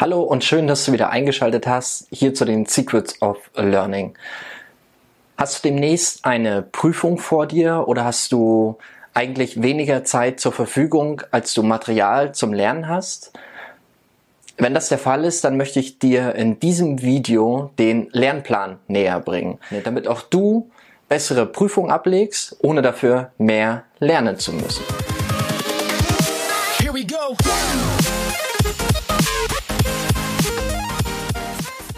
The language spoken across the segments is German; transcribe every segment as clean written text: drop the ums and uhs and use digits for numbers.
Hallo und schön, dass du wieder eingeschaltet hast, hier zu den Secrets of Learning. Hast du demnächst eine Prüfung vor dir oder hast du eigentlich weniger Zeit zur Verfügung, als du Material zum Lernen hast? Wenn das der Fall ist, dann möchte ich dir in diesem Video den Lernplan näher bringen, damit auch du bessere Prüfungen ablegst, ohne dafür mehr lernen zu müssen. Here we go.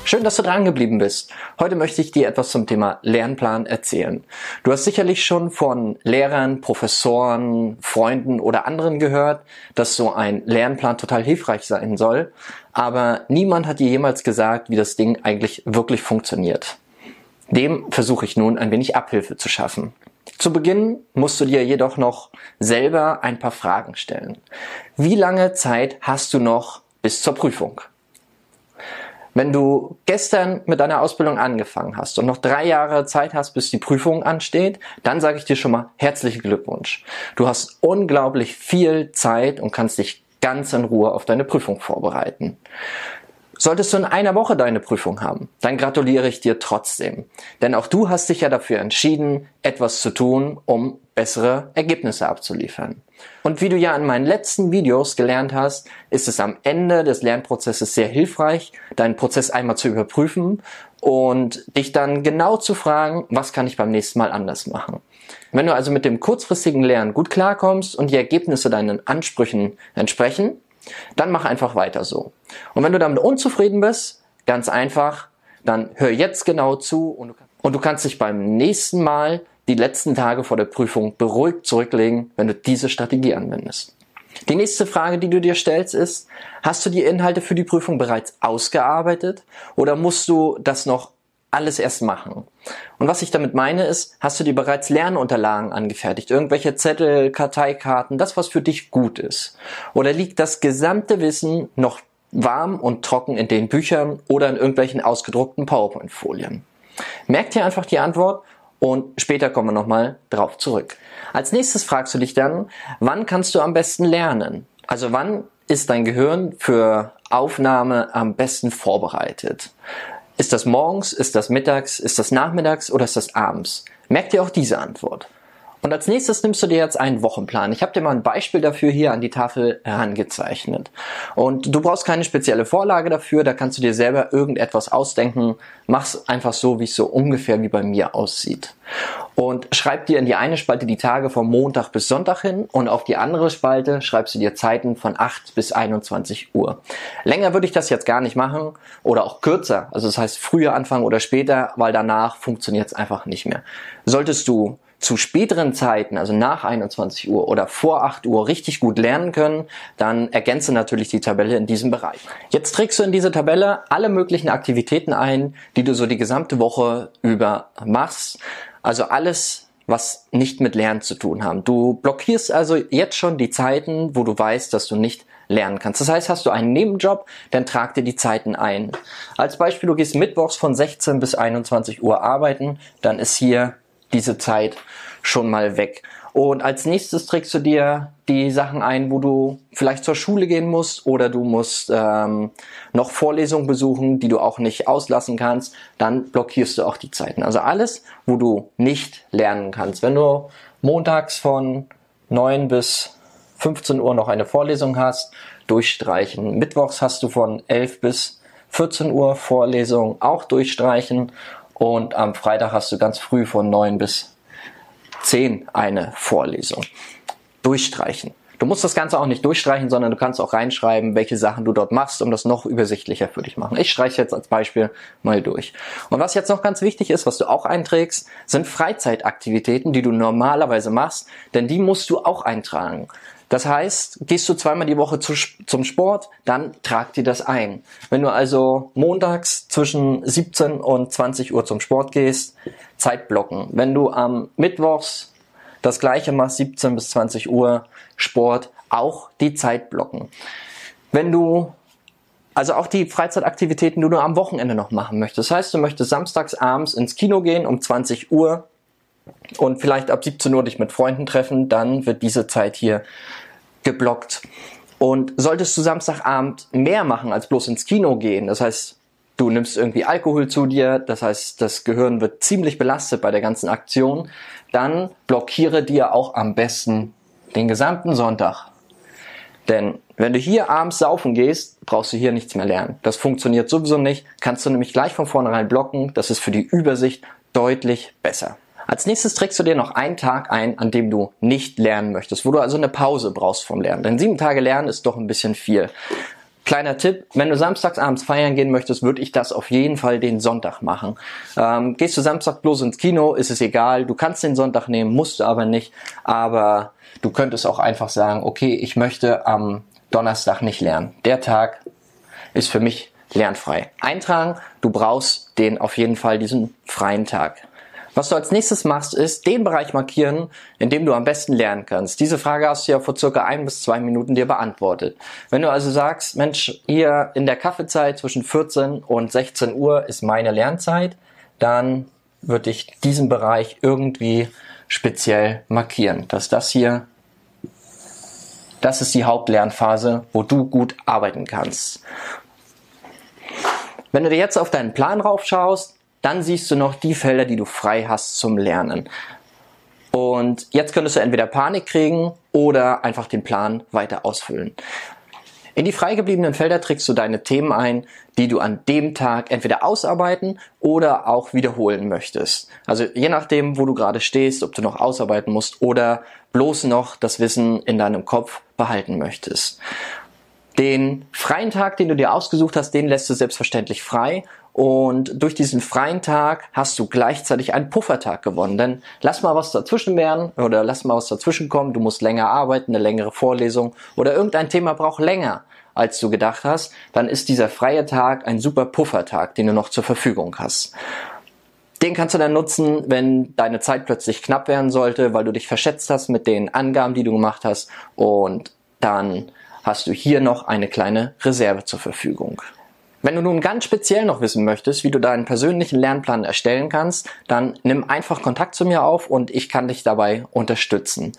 Schön, dass du dran geblieben bist. Heute möchte ich dir etwas zum Thema Lernplan erzählen. Du hast sicherlich schon von Lehrern, Professoren, Freunden oder anderen gehört, dass so ein Lernplan total hilfreich sein soll, aber niemand hat dir jemals gesagt, wie das Ding eigentlich wirklich funktioniert. Dem versuche ich nun ein wenig Abhilfe zu schaffen. Zu Beginn musst du dir jedoch noch selber ein paar Fragen stellen. Wie lange Zeit hast du noch bis zur Prüfung? Wenn du gestern mit deiner Ausbildung angefangen hast und noch 3 Jahre Zeit hast, bis die Prüfung ansteht, dann sage ich dir schon mal herzlichen Glückwunsch. Du hast unglaublich viel Zeit und kannst dich ganz in Ruhe auf deine Prüfung vorbereiten. Solltest du in einer Woche deine Prüfung haben, dann gratuliere ich dir trotzdem. Denn auch du hast dich ja dafür entschieden, etwas zu tun, um bessere Ergebnisse abzuliefern. Und wie du ja in meinen letzten Videos gelernt hast, ist es am Ende des Lernprozesses sehr hilfreich, deinen Prozess einmal zu überprüfen und dich dann genau zu fragen, was kann ich beim nächsten Mal anders machen. Wenn du also mit dem kurzfristigen Lernen gut klarkommst und die Ergebnisse deinen Ansprüchen entsprechen, dann mach einfach weiter so. Und wenn du damit unzufrieden bist, ganz einfach, dann hör jetzt genau zu und du kannst dich beim nächsten Mal die letzten Tage vor der Prüfung beruhigt zurücklegen, wenn du diese Strategie anwendest. Die nächste Frage, die du dir stellst, ist, hast du die Inhalte für die Prüfung bereits ausgearbeitet oder musst du das noch alles erst machen? Und was ich damit meine ist, hast du dir bereits Lernunterlagen angefertigt, irgendwelche Zettel, Karteikarten, das was für dich gut ist? Oder liegt das gesamte Wissen noch warm und trocken in den Büchern oder in irgendwelchen ausgedruckten PowerPoint-Folien? Merk dir einfach die Antwort. Und später kommen wir nochmal drauf zurück. Als nächstes fragst du dich dann, wann kannst du am besten lernen? Also wann ist dein Gehirn für Aufnahme am besten vorbereitet? Ist das morgens, ist das mittags, ist das nachmittags oder ist das abends? Merk dir auch diese Antwort. Und als nächstes nimmst du dir jetzt einen Wochenplan. Ich habe dir mal ein Beispiel dafür hier an die Tafel herangezeichnet. Und du brauchst keine spezielle Vorlage dafür, da kannst du dir selber irgendetwas ausdenken. Mach's einfach so, wie es so ungefähr wie bei mir aussieht. Und schreib dir in die eine Spalte die Tage vom Montag bis Sonntag hin und auf die andere Spalte schreibst du dir Zeiten von 8 bis 21 Uhr. Länger würde ich das jetzt gar nicht machen oder auch kürzer. Also das heißt früher anfangen oder später, weil danach funktioniert's einfach nicht mehr. Solltest du zu späteren Zeiten, also nach 21 Uhr oder vor 8 Uhr richtig gut lernen können, dann ergänze natürlich die Tabelle in diesem Bereich. Jetzt trägst du in diese Tabelle alle möglichen Aktivitäten ein, die du so die gesamte Woche über machst. Also alles, was nicht mit Lernen zu tun haben. Du blockierst also jetzt schon die Zeiten, wo du weißt, dass du nicht lernen kannst. Das heißt, hast du einen Nebenjob, dann trag dir die Zeiten ein. Als Beispiel, du gehst mittwochs von 16 bis 21 Uhr arbeiten, dann ist hier diese Zeit schon mal weg. Und als nächstes trägst du dir die Sachen ein, wo du vielleicht zur Schule gehen musst oder du musst noch Vorlesungen besuchen, die du auch nicht auslassen kannst, dann blockierst du auch die Zeiten. Also alles, wo du nicht lernen kannst. Wenn du montags von 9 bis 15 Uhr noch eine Vorlesung hast, durchstreichen. Mittwochs hast du von 11 bis 14 Uhr Vorlesung, auch durchstreichen. Und am Freitag hast du ganz früh von 9 bis 10 eine Vorlesung. Durchstreichen. Du musst das Ganze auch nicht durchstreichen, sondern du kannst auch reinschreiben, welche Sachen du dort machst, um das noch übersichtlicher für dich machen. Ich streiche jetzt als Beispiel mal durch. Und was jetzt noch ganz wichtig ist, was du auch einträgst, sind Freizeitaktivitäten, die du normalerweise machst, denn die musst du auch eintragen. Das heißt, gehst du zweimal die Woche zum Sport, dann trag dir das ein. Wenn du also montags zwischen 17 und 20 Uhr zum Sport gehst, Zeit blocken. Wenn du am Mittwochs das Gleiche machst, 17 bis 20 Uhr Sport, auch die Zeit blocken. Wenn du also auch die Freizeitaktivitäten, die du am Wochenende noch machen möchtest. Das heißt, du möchtest samstags abends ins Kino gehen um 20 Uhr. Und vielleicht ab 17 Uhr dich mit Freunden treffen, dann wird diese Zeit hier geblockt. Und solltest du Samstagabend mehr machen, als bloß ins Kino gehen, das heißt, du nimmst irgendwie Alkohol zu dir, das heißt, das Gehirn wird ziemlich belastet bei der ganzen Aktion, dann blockiere dir auch am besten den gesamten Sonntag. Denn wenn du hier abends saufen gehst, brauchst du hier nichts mehr lernen. Das funktioniert sowieso nicht, kannst du nämlich gleich von vornherein blocken, das ist für die Übersicht deutlich besser. Als nächstes trägst du dir noch einen Tag ein, an dem du nicht lernen möchtest, wo du also eine Pause brauchst vom Lernen. Denn 7 Tage Lernen ist doch ein bisschen viel. Kleiner Tipp, wenn du samstagsabends feiern gehen möchtest, würde ich das auf jeden Fall den Sonntag machen. Gehst du Samstag bloß ins Kino, ist es egal. Du kannst den Sonntag nehmen, musst du aber nicht. Aber du könntest auch einfach sagen, okay, ich möchte am Donnerstag nicht lernen. Der Tag ist für mich lernfrei. Eintragen, du brauchst den auf jeden Fall, diesen freien Tag. Was du als nächstes machst, ist den Bereich markieren, in dem du am besten lernen kannst. Diese Frage hast du ja vor circa 1 bis 2 Minuten dir beantwortet. Wenn du also sagst, Mensch, hier in der Kaffeezeit zwischen 14 und 16 Uhr ist meine Lernzeit, dann würde ich diesen Bereich irgendwie speziell markieren. Dass das hier, das ist die Hauptlernphase, wo du gut arbeiten kannst. Wenn du dir jetzt auf deinen Plan raufschaust, dann siehst du noch die Felder, die du frei hast zum Lernen. Und jetzt könntest du entweder Panik kriegen oder einfach den Plan weiter ausfüllen. In die frei gebliebenen Felder trägst du deine Themen ein, die du an dem Tag entweder ausarbeiten oder auch wiederholen möchtest. Also je nachdem, wo du gerade stehst, ob du noch ausarbeiten musst oder bloß noch das Wissen in deinem Kopf behalten möchtest. Den freien Tag, den du dir ausgesucht hast, den lässt du selbstverständlich frei. Und durch diesen freien Tag hast du gleichzeitig einen Puffertag gewonnen. Denn lass mal was dazwischen werden oder lass mal was dazwischen kommen. Du musst länger arbeiten, eine längere Vorlesung oder irgendein Thema braucht länger, als du gedacht hast. Dann ist dieser freie Tag ein super Puffertag, den du noch zur Verfügung hast. Den kannst du dann nutzen, wenn deine Zeit plötzlich knapp werden sollte, weil du dich verschätzt hast mit den Angaben, die du gemacht hast. Und dann hast du hier noch eine kleine Reserve zur Verfügung. Wenn du nun ganz speziell noch wissen möchtest, wie du deinen persönlichen Lernplan erstellen kannst, dann nimm einfach Kontakt zu mir auf und ich kann dich dabei unterstützen.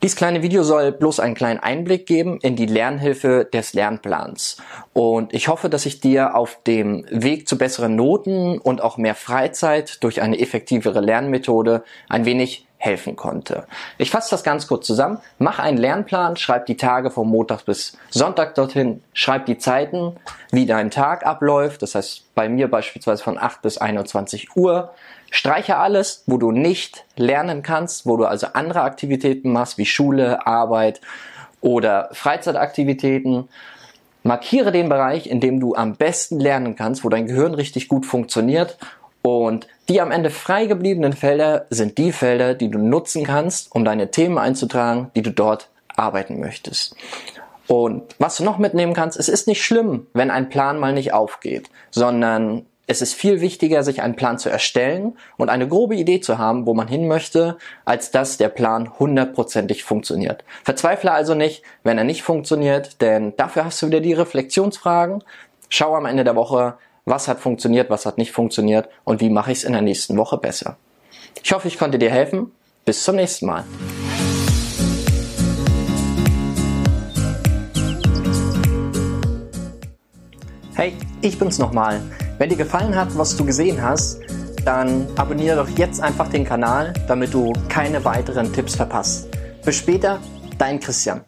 Dieses kleine Video soll bloß einen kleinen Einblick geben in die Lernhilfe des Lernplans. Und ich hoffe, dass ich dir auf dem Weg zu besseren Noten und auch mehr Freizeit durch eine effektivere Lernmethode ein wenig helfen konnte. Ich fasse das ganz kurz zusammen. Mach einen Lernplan, schreib die Tage vom Montag bis Sonntag dorthin, schreib die Zeiten, wie dein Tag abläuft, das heißt bei mir beispielsweise von 8 bis 21 Uhr. Streiche alles, wo du nicht lernen kannst, wo du also andere Aktivitäten machst, wie Schule, Arbeit oder Freizeitaktivitäten. Markiere den Bereich, in dem du am besten lernen kannst, wo dein Gehirn richtig gut funktioniert. Und die am Ende frei gebliebenen Felder sind die Felder, die du nutzen kannst, um deine Themen einzutragen, die du dort arbeiten möchtest. Und was du noch mitnehmen kannst, es ist nicht schlimm, wenn ein Plan mal nicht aufgeht, sondern es ist viel wichtiger, sich einen Plan zu erstellen und eine grobe Idee zu haben, wo man hin möchte, als dass der Plan 100%ig funktioniert. Verzweifle also nicht, wenn er nicht funktioniert, denn dafür hast du wieder die Reflexionsfragen. Schau am Ende der Woche, was hat funktioniert, was hat nicht funktioniert und wie mache ich es in der nächsten Woche besser. Ich hoffe, ich konnte dir helfen. Bis zum nächsten Mal. Hey, ich bin's nochmal. Wenn dir gefallen hat, was du gesehen hast, dann abonniere doch jetzt einfach den Kanal, damit du keine weiteren Tipps verpasst. Bis später, dein Christian.